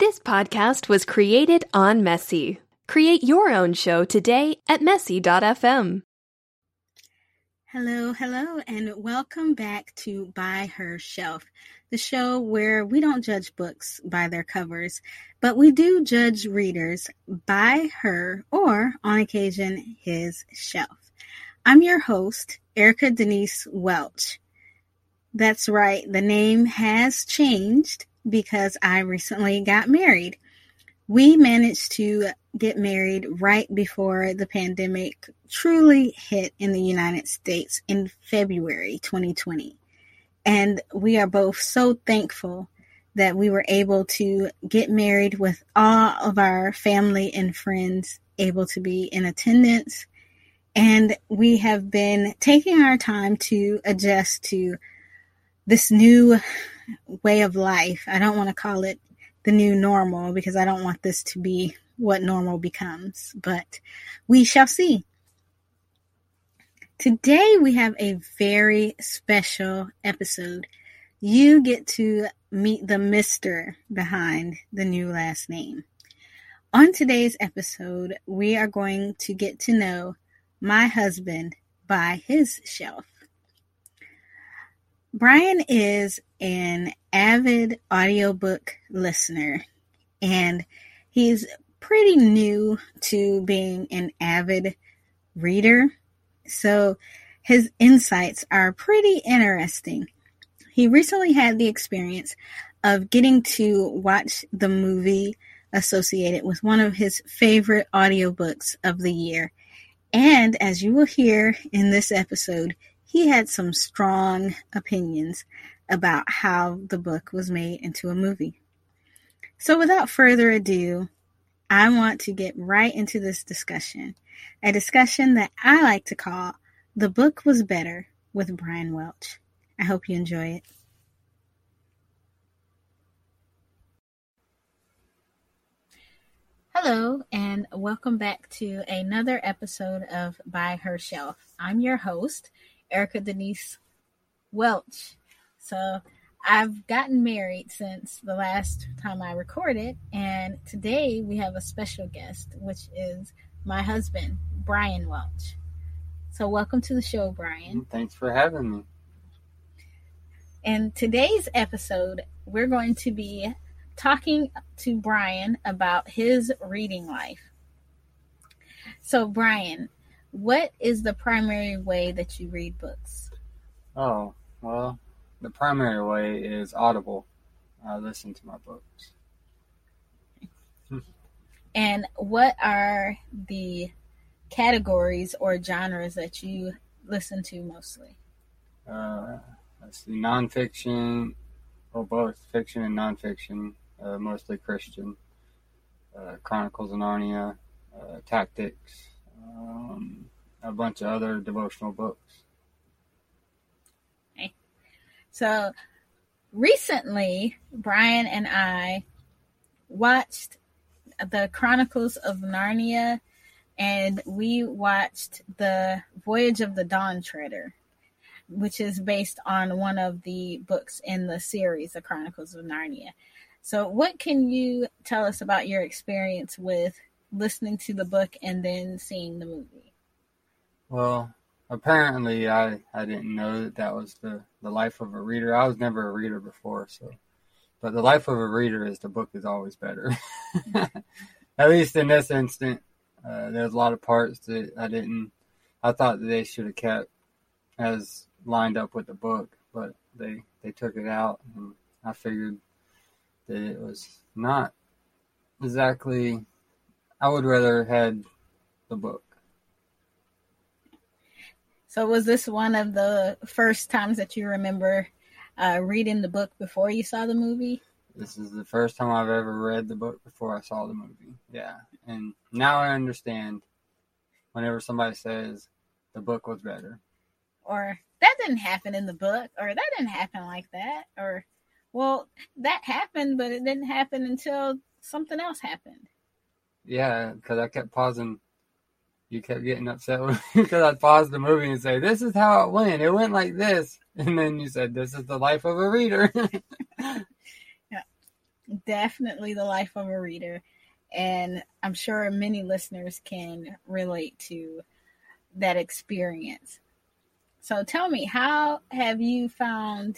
This podcast was created on Messy. Create your own show today at Messy.fm. Hello, hello, and welcome back to By Her Shelf, the show where we don't judge books by their covers, but we do judge readers by her or, on occasion, his shelf. I'm your host, Erica Denise Welch. That's right, the name has changed because I recently got married. We managed to get married right before the pandemic truly hit in the United States in February 2020. And we are both so thankful that we were able to get married with all of our family and friends able to be in attendance. And we have been taking our time to adjust to this new way of life. I don't want to call it the new normal because I don't want this to be what normal becomes, but we shall see. Today we have a very special episode. You get to meet the mister behind the new last name. On today's episode, we are going to get to know my husband by his shelf. Brian is an avid audiobook listener, and he's pretty new to being an avid reader, so his insights are pretty interesting. He recently had the experience of getting to watch the movie associated with one of his favorite audiobooks of the year, and as you will hear in this episode, he had some strong opinions about how the book was made into a movie. So without further ado, I want to get right into this discussion, a discussion that I like to call The Book Was Better with Brian Welch. I hope you enjoy it. Hello, and welcome back to another episode of By Her Shelf. I'm your host, Erica Denise Welch. So I've gotten married since the last time I recorded, and today we have a special guest, which is my husband, Brian Welch. So welcome to the show, Brian. Thanks for having me. In today's episode, we're going to be talking to Brian about his reading life. So, Brian, what is the primary way that you read books? Oh, well, the primary way is Audible. I listen to my books. And what are the categories or genres that you listen to mostly? Let's see, nonfiction, or both fiction and nonfiction, mostly Christian. Chronicles of Narnia, Tactics, a bunch of other devotional books. So recently, Brian and I watched the Chronicles of Narnia, and we watched The Voyage of the Dawn Treader, which is based on one of the books in the series, The Chronicles of Narnia. So what can you tell us about your experience with listening to the book and then seeing the movie? Well, apparently, I didn't know that was the life of a reader. I was never a reader before, but the life of a reader is the book is always better. At least in this instant, there's a lot of parts that I thought that they should have kept as lined up with the book, but they took it out, and I figured that it was not exactly, I would rather had the book. So was this one of the first times that you remember reading the book before you saw the movie? This is the first time I've ever read the book before I saw the movie. Yeah. And now I understand whenever somebody says the book was better. Or that didn't happen in the book. Or that didn't happen like that. Or, well, that happened, but it didn't happen until something else happened. Yeah, because I kept pausing. You kept getting upset with me because I'd pause the movie and say, this is how it went. It went like this. And then you said, this is the life of a reader. Yeah. definitely the life of a reader. And I'm sure many listeners can relate to that experience. So tell me, how have you found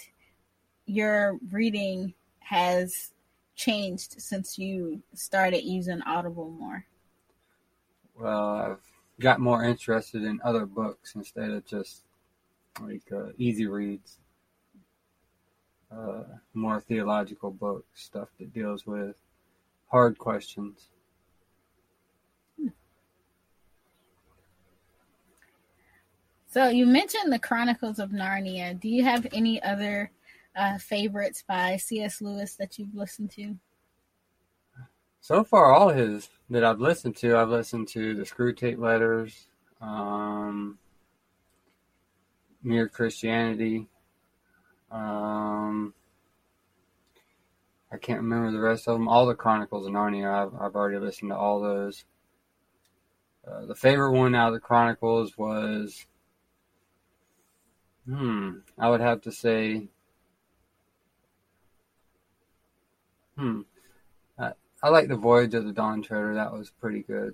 your reading has changed since you started using Audible more? Well, I've got more interested in other books instead of just like easy reads, more theological books, stuff that deals with hard questions. So you mentioned the Chronicles of Narnia. Do you have any other favorites by C.S. Lewis that you've listened to? So far, all his that I've listened to the Screwtape Letters, Mere Christianity. I can't remember the rest of them. All the Chronicles of Narnia, I've already listened to all those. The favorite one out of the Chronicles was, I would have to say, I like The Voyage of the Dawn Treader. That was pretty good.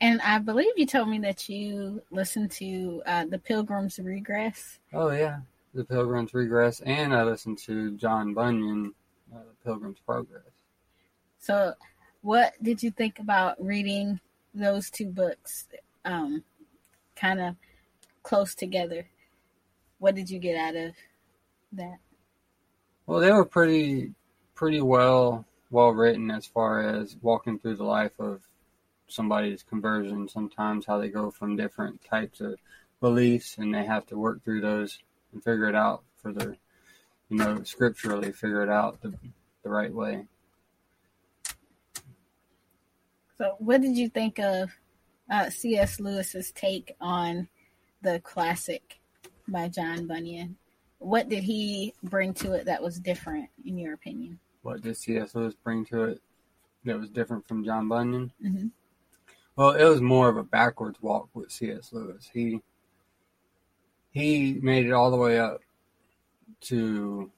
And I believe you told me that you listened to The Pilgrim's Regress. Oh, yeah. The Pilgrim's Regress. And I listened to John Bunyan, The Pilgrim's Progress. So what did you think about reading those two books kind of close together? What did you get out of that? Well, they were pretty well written as far as walking through the life of somebody's conversion, sometimes how they go from different types of beliefs and they have to work through those and figure it out for their, scripturally figure it out the right way. So what did you think of C.S. Lewis's take on the classic by John Bunyan? What did he bring to it that was different, in your opinion? What did C.S. Lewis bring to it that was different from John Bunyan? Mm-hmm. Well, it was more of a backwards walk with C.S. Lewis. He made it all the way up to...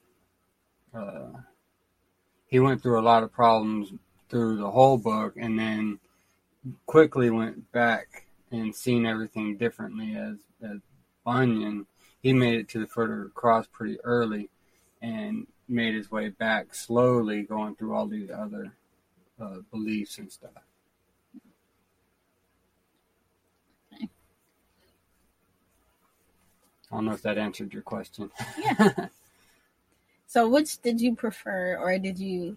he went through a lot of problems through the whole book and then quickly went back and seen everything differently as Bunyan. He made it to the foot of the cross pretty early and made his way back slowly going through all these other beliefs and stuff. I don't know if that answered your question. Yeah. So which did you prefer or did you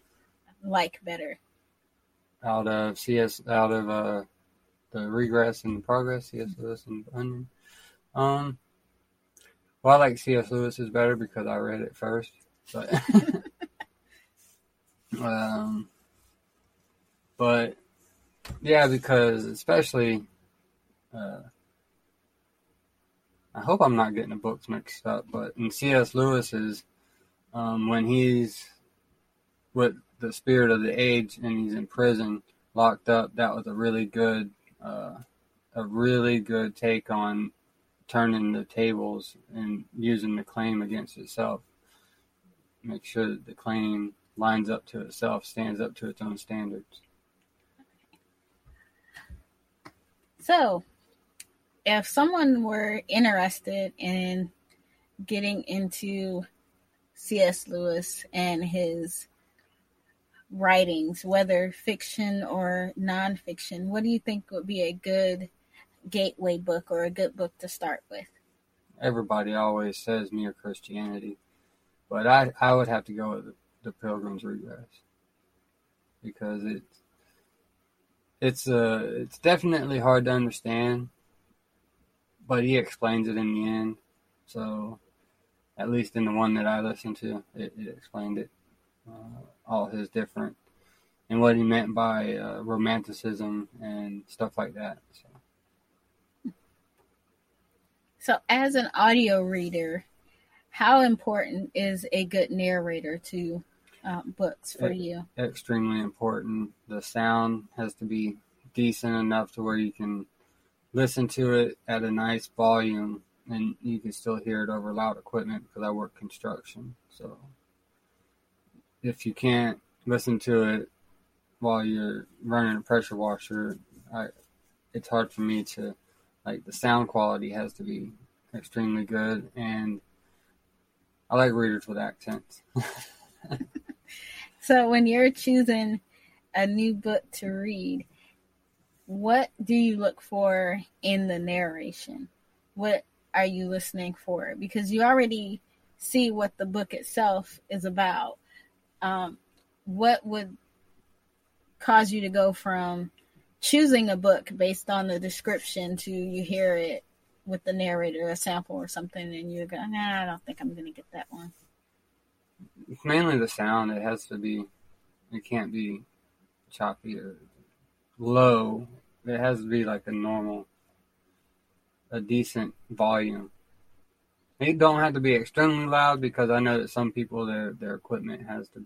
like better? Out of the Regress and the Progress, C.S. Lewis and Bunyan. Well, I like C.S. Lewis's better because I read it first. But, because especially... I hope I'm not getting the books mixed up, but in C.S. Lewis's, when he's with the spirit of the age and he's in prison, locked up, that was a really good take on turning the tables and using the claim against itself. Make sure that the claim lines up to itself, stands up to its own standards. So... if someone were interested in getting into C.S. Lewis and his writings, whether fiction or nonfiction, what do you think would be a good gateway book or a good book to start with? Everybody always says Mere Christianity, but I would have to go with the Pilgrim's Regress because it's definitely hard to understand. But he explains it in the end. So, at least in the one that I listened to, it explained it, all his different, and what he meant by romanticism and stuff like that. So, as an audio reader, how important is a good narrator to books for you? Extremely important. The sound has to be decent enough to where you can listen to it at a nice volume and you can still hear it over loud equipment because I work construction. So if you can't listen to it while you're running a pressure washer, it's hard for me to, like, the sound quality has to be extremely good, and I like readers with accents. So when you're choosing a new book to read, what do you look for in the narration? What are you listening for? Because you already see what the book itself is about. What would cause you to go from choosing a book based on the description to you hear it with the narrator, a sample or something, and you go, nah, I don't think I'm going to get that one? It's mainly the sound. It has to be, it can't be choppy or low. It has to be like a normal, a decent volume. It don't have to be extremely loud, because I know that some people, their equipment has to,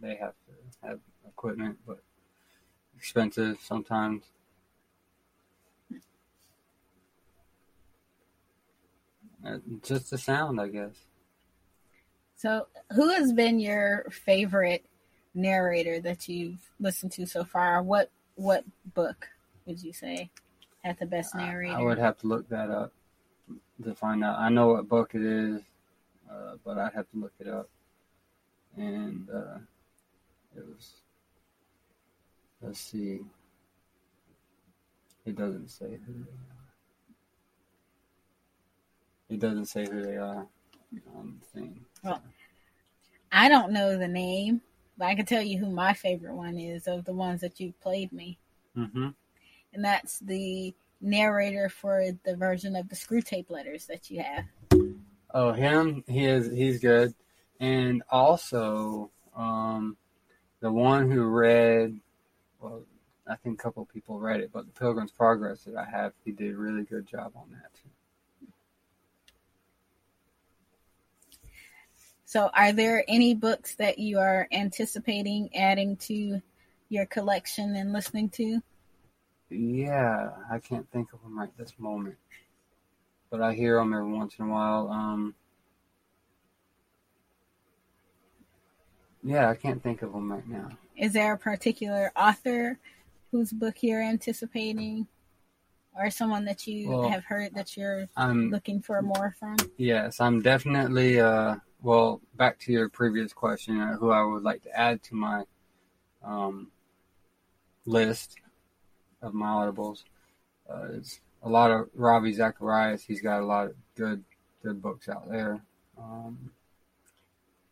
they have to have equipment, but expensive sometimes. Just the sound, I guess. So who has been your favorite narrator that you've listened to so far? What book would you say had the best narrator? I would have to look that up to find out. I know what book it is, but I'd have to look it up. And it was... Let's see. It doesn't say who they are. It doesn't say who they are on the thing. Well, I don't know the name, but I can tell you who my favorite one is of the ones that you've played me. Mm-hmm. And that's the narrator for the version of the Screwtape Letters that you have. Oh, him? He's good. And also, the one who read... Well, I think a couple of people read it, but The Pilgrim's Progress that I have, he did a really good job on that too. So are there any books that you are anticipating adding to your collection and listening to? Yeah, I can't think of them right this moment, but I hear them every once in a while. Yeah, I can't think of them right now. Is there a particular author whose book you're anticipating, or someone that you have heard that you're looking for more from? Yes, I'm definitely, back to your previous question, who I would like to add to my list of my audibles. It's a lot of Ravi Zacharias. He's got a lot of good books out there.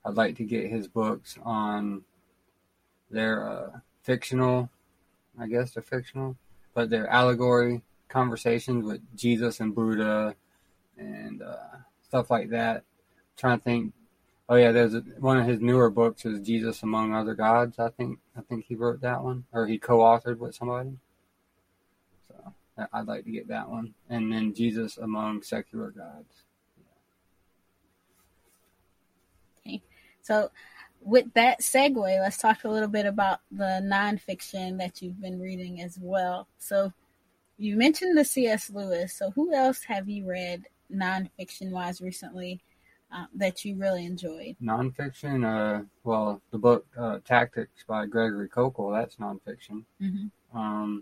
I'd like to get his books on... They're fictional, I guess they're fictional, but they're allegory conversations with Jesus and Buddha and stuff like that. I'm trying to think. Oh yeah, there's one of his newer books is Jesus Among Other Gods. I think he wrote that one, or he co-authored with somebody. So I'd like to get that one, and then Jesus Among Secular Gods. Yeah. Okay, so. With that segue, let's talk a little bit about the nonfiction that you've been reading as well. So you mentioned the C.S. Lewis. So who else have you read nonfiction-wise recently that you really enjoyed? Nonfiction? The book Tactics by Gregory Kokel, that's nonfiction. Mm-hmm.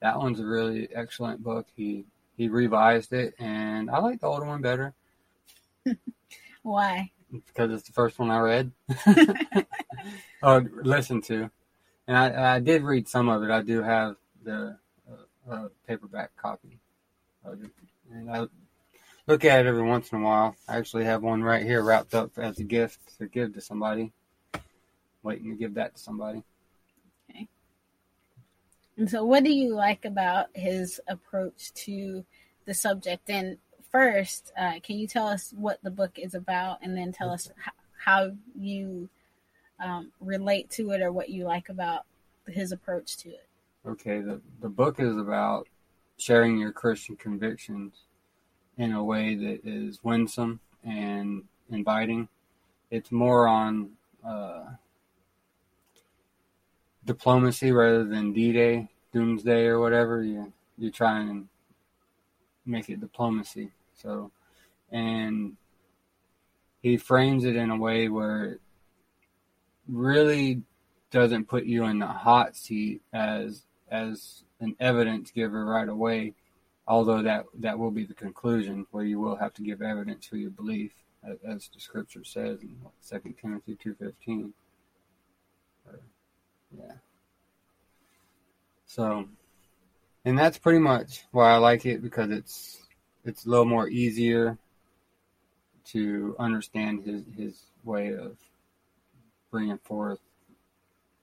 That one's a really excellent book. He revised it, and I like the older one better. Why? Because it's the first one I read or listened to. And I did read some of it. I do have the paperback copy of it. And I look at it every once in a while. I actually have one right here wrapped up as a gift to give to somebody. Waiting to give that to somebody. Okay. And so what do you like about his approach to the subject? And first, can you tell us what the book is about, and then tell us how you relate to it, or what you like about his approach to it? Okay, the book is about sharing your Christian convictions in a way that is winsome and inviting. It's more on diplomacy rather than D-Day, Doomsday, or whatever. You try and make it diplomacy. So and he frames it in a way where it really doesn't put you in the hot seat as an evidence giver right away, although that will be the conclusion, where you will have to give evidence for your belief, as the scripture says in 2 Timothy 2:15. Yeah. So, and that's pretty much why I like it, because it's a little more easier to understand his way of bringing forth.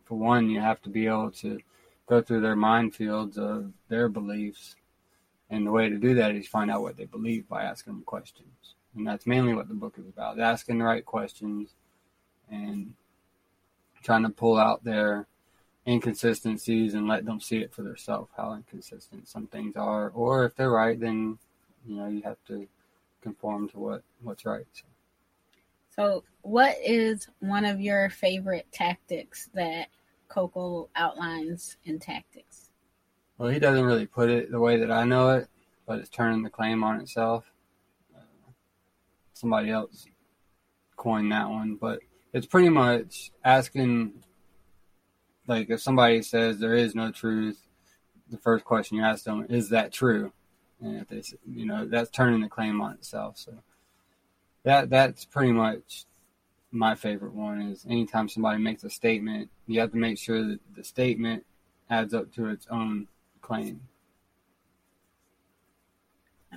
For one, you have to be able to go through their minefields of their beliefs. And the way to do that is find out what they believe by asking them questions. And that's mainly what the book is about, asking the right questions and trying to pull out their inconsistencies and let them see it for themselves, how inconsistent some things are. Or if they're right, then, you know, you have to conform to what's right. So what is one of your favorite tactics that Kokel outlines in Tactics? Well, he doesn't really put it the way that I know it, but it's turning the claim on itself. Somebody else coined that one, but it's pretty much asking, like, if somebody says there is no truth, the first question you ask them, is that true? And if they, you know, that's turning the claim on itself. So that's pretty much my favorite one, is anytime somebody makes a statement, you have to make sure that the statement adds up to its own claim.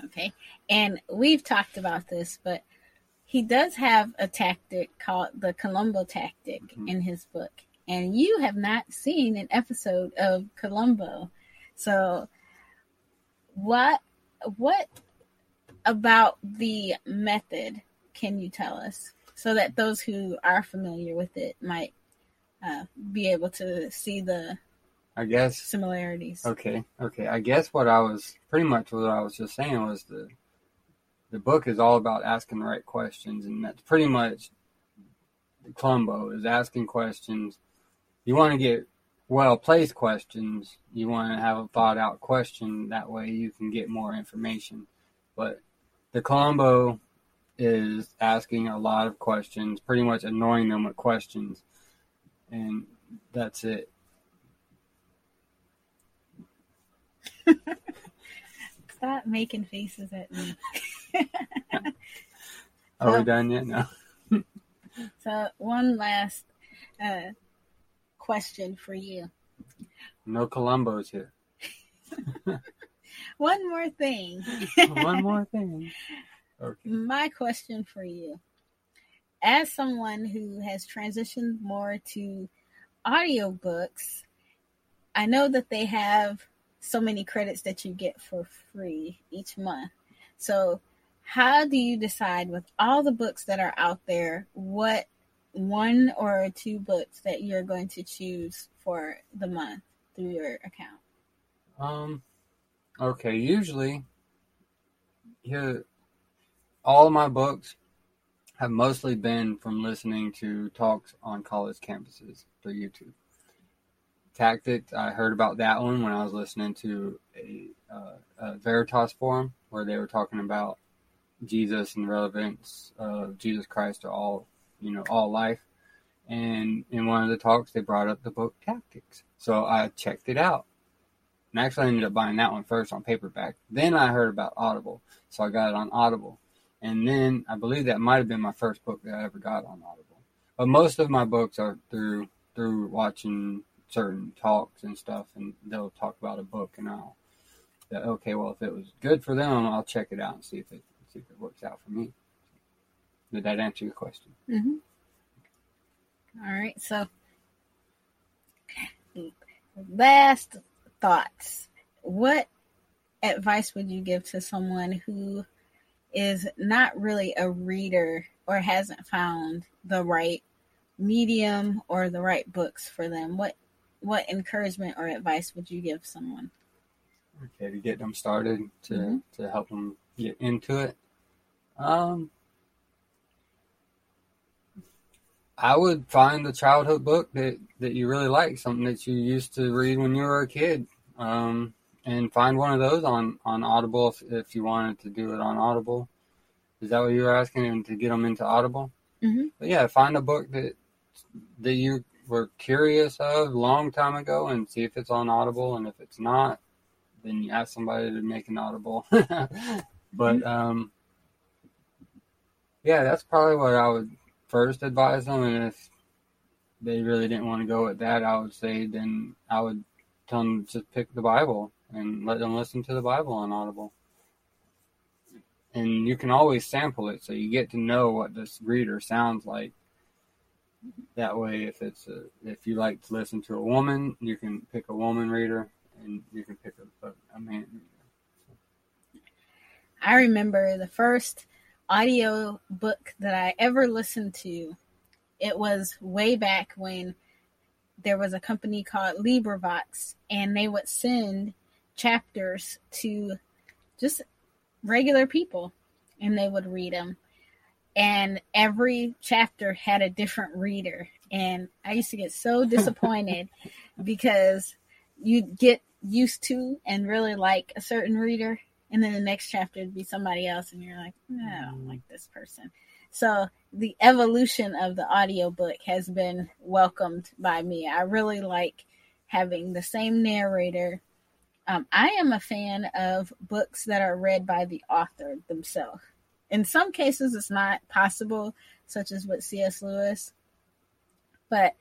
Okay. And we've talked about this, but he does have a tactic called the Columbo tactic in his book. And you have not seen an episode of Columbo. So what about the method can you tell us, so that those who are familiar with it might be able to see the similarities? Okay. I guess what I was just saying was the book is all about asking the right questions, and that's pretty much the Columbo, is asking questions. You want to get well-placed questions. You want to have a thought-out question. That way you can get more information. But the Columbo is asking a lot of questions, pretty much annoying them with questions, and that's it. Stop making faces at me. Are we done yet? No. So one last question for you. No Columbos here. One more thing. Okay. My question for you, as someone who has transitioned more to audiobooks, I know that they have so many credits that you get for free each month. So how do you decide, with all the books that are out there, what one or two books that you're going to choose for the month through your account? Okay. Usually, all of my books have mostly been from listening to talks on college campuses through YouTube. Tactics, I heard about that one when I was listening to a Veritas Forum, where they were talking about Jesus and the relevance of Jesus Christ to all life. And in one of the talks, they brought up the book Tactics. So I checked it out. And actually, I ended up buying that one first on paperback. Then I heard about Audible. So I got it on Audible. And then I believe that might have been my first book that I ever got on Audible. But most of my books are through watching certain talks and stuff, and they'll talk about a book, and I'll say, okay, well, if it was good for them, I'll check it out and see if it works out for me. Did that answer your question? Mm-hmm. All right. So, last thoughts. What advice would you give to someone who is not really a reader or hasn't found the right medium or the right books for them? What encouragement or advice would you give someone? Okay, to get them started, to help them get into it. I would find a childhood book that you really like, something that you used to read when you were a kid, and find one of those on Audible if you wanted to do it on Audible. Is that what you were asking, and to get them into Audible? Mm-hmm. But yeah, find a book that you were curious of a long time ago and see if it's on Audible. And if it's not, then you ask somebody to make an Audible. But yeah, that's probably what I would first advise them. And if they really didn't want to go with that, I would say then I would tell them to pick the Bible and let them listen to the Bible on Audible. And you can always sample it, so you get to know what this reader sounds like. That way, if you like to listen to a woman, you can pick a woman reader, and you can pick a man reader. I remember the first audio book that I ever listened to. It was way back when there was a company called LibriVox, and they would send chapters to just regular people, and they would read them, and every chapter had a different reader, and I used to get so disappointed because you'd get used to and really like a certain reader, and then the next chapter would be somebody else, and you're like, no, I don't like this person. So the evolution of the audiobook has been welcomed by me. I really like having the same narrator. I am a fan of books that are read by the author themselves. In some cases, it's not possible, such as with C.S. Lewis. But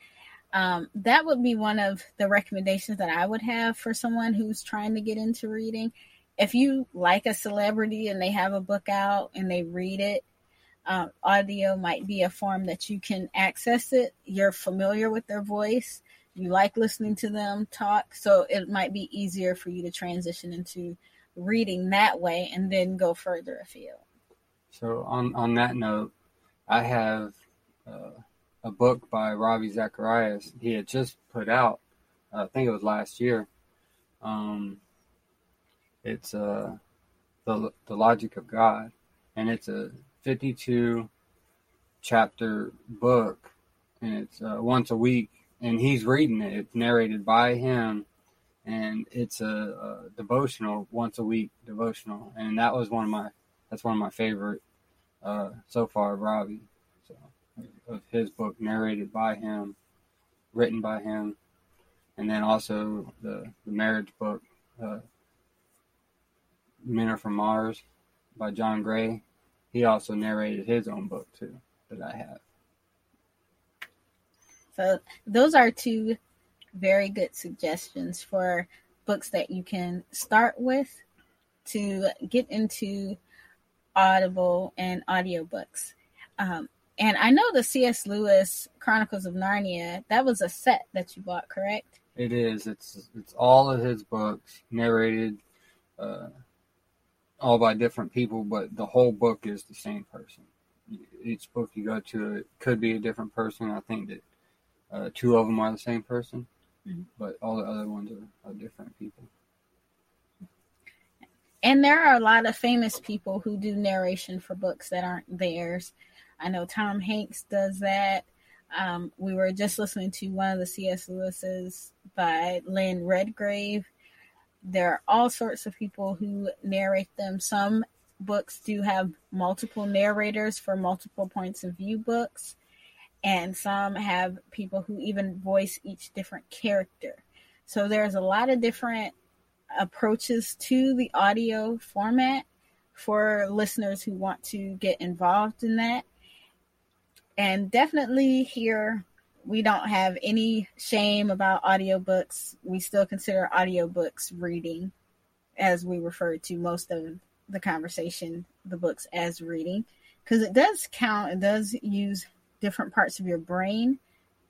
that would be one of the recommendations that I would have for someone who's trying to get into reading. If you like a celebrity and they have a book out and they read it, audio might be a form that you can access it. You're familiar with their voice. You like listening to them talk, so it might be easier for you to transition into reading that way and then go further afield. So on that note, I have a book by Ravi Zacharias. He had just put out, I think it was last year. It's The Logic of God, and it's a 52-chapter book, and it's once a week. And he's reading it. It's narrated by him. And it's a devotional, once a week devotional. And that was one of my favorite so far, Robbie. So, of his book, narrated by him, written by him. And then also the marriage book, Men Are From Mars by John Gray. He also narrated his own book, too, that I have. So those are two very good suggestions for books that you can start with to get into Audible and audiobooks. And I know the C.S. Lewis Chronicles of Narnia, that was a set that you bought, correct? It is. It's all of his books narrated all by different people, but the whole book is the same person. Each book you go to, it could be a different person. I think that two of them are the same person, mm-hmm. but all the other ones are different people. And there are a lot of famous people who do narration for books that aren't theirs. I know Tom Hanks does that. We were just listening to one of the C.S. Lewis's by Lynn Redgrave. There are all sorts of people who narrate them. Some books do have multiple narrators for multiple points of view books. And some have people who even voice each different character. So there's a lot of different approaches to the audio format for listeners who want to get involved in that. And definitely here, we don't have any shame about audiobooks. We still consider audiobooks reading, as we refer to most of the conversation, the books as reading, because it does count, it does use different parts of your brain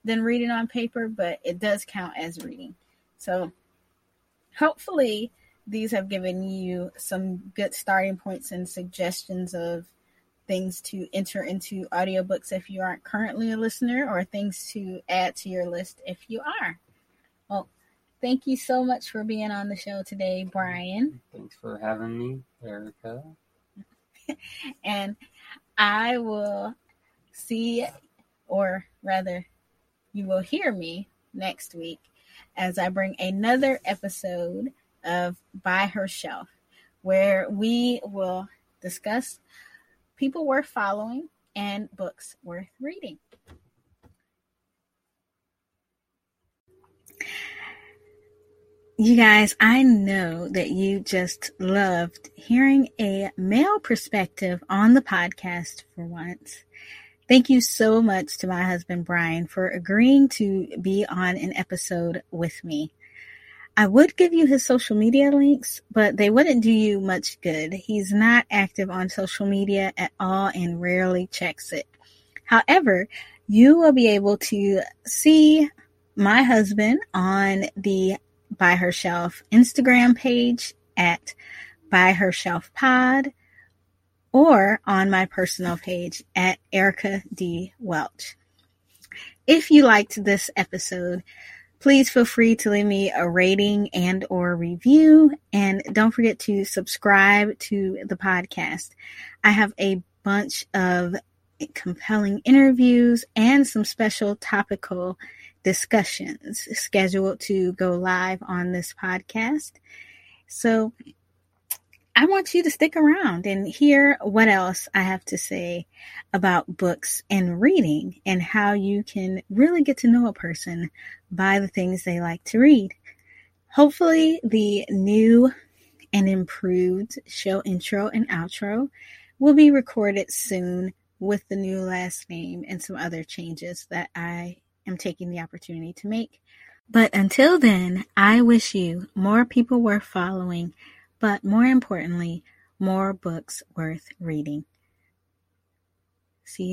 than reading on paper, but it does count as reading. So hopefully these have given you some good starting points and suggestions of things to enter into audiobooks if you aren't currently a listener, or things to add to your list if you are. Well, thank you so much for being on the show today, Brian. Thanks for having me, Erica. And I will see, or rather, you will hear me next week as I bring another episode of By Her Shelf, where we will discuss people worth following, and books worth reading. You guys, I know that you just loved hearing a male perspective on the podcast for once. Thank you so much to my husband, Brian, for agreeing to be on an episode with me. I would give you his social media links, but they wouldn't do you much good. He's not active on social media at all and rarely checks it. However, you will be able to see my husband on the By Her Shelf Instagram page at By Her Shelf Pod, or on my personal page at Erica D. Welch. If you liked this episode, please feel free to leave me a rating and or review, and don't forget to subscribe to the podcast. I have a bunch of compelling interviews and some special topical discussions scheduled to go live on this podcast. So I want you to stick around and hear what else I have to say about books and reading, and how you can really get to know a person by the things they like to read. Hopefully, the new and improved show intro and outro will be recorded soon with the new last name and some other changes that I am taking the opportunity to make. But until then, I wish you more people worth following, but more importantly, more books worth reading. See you.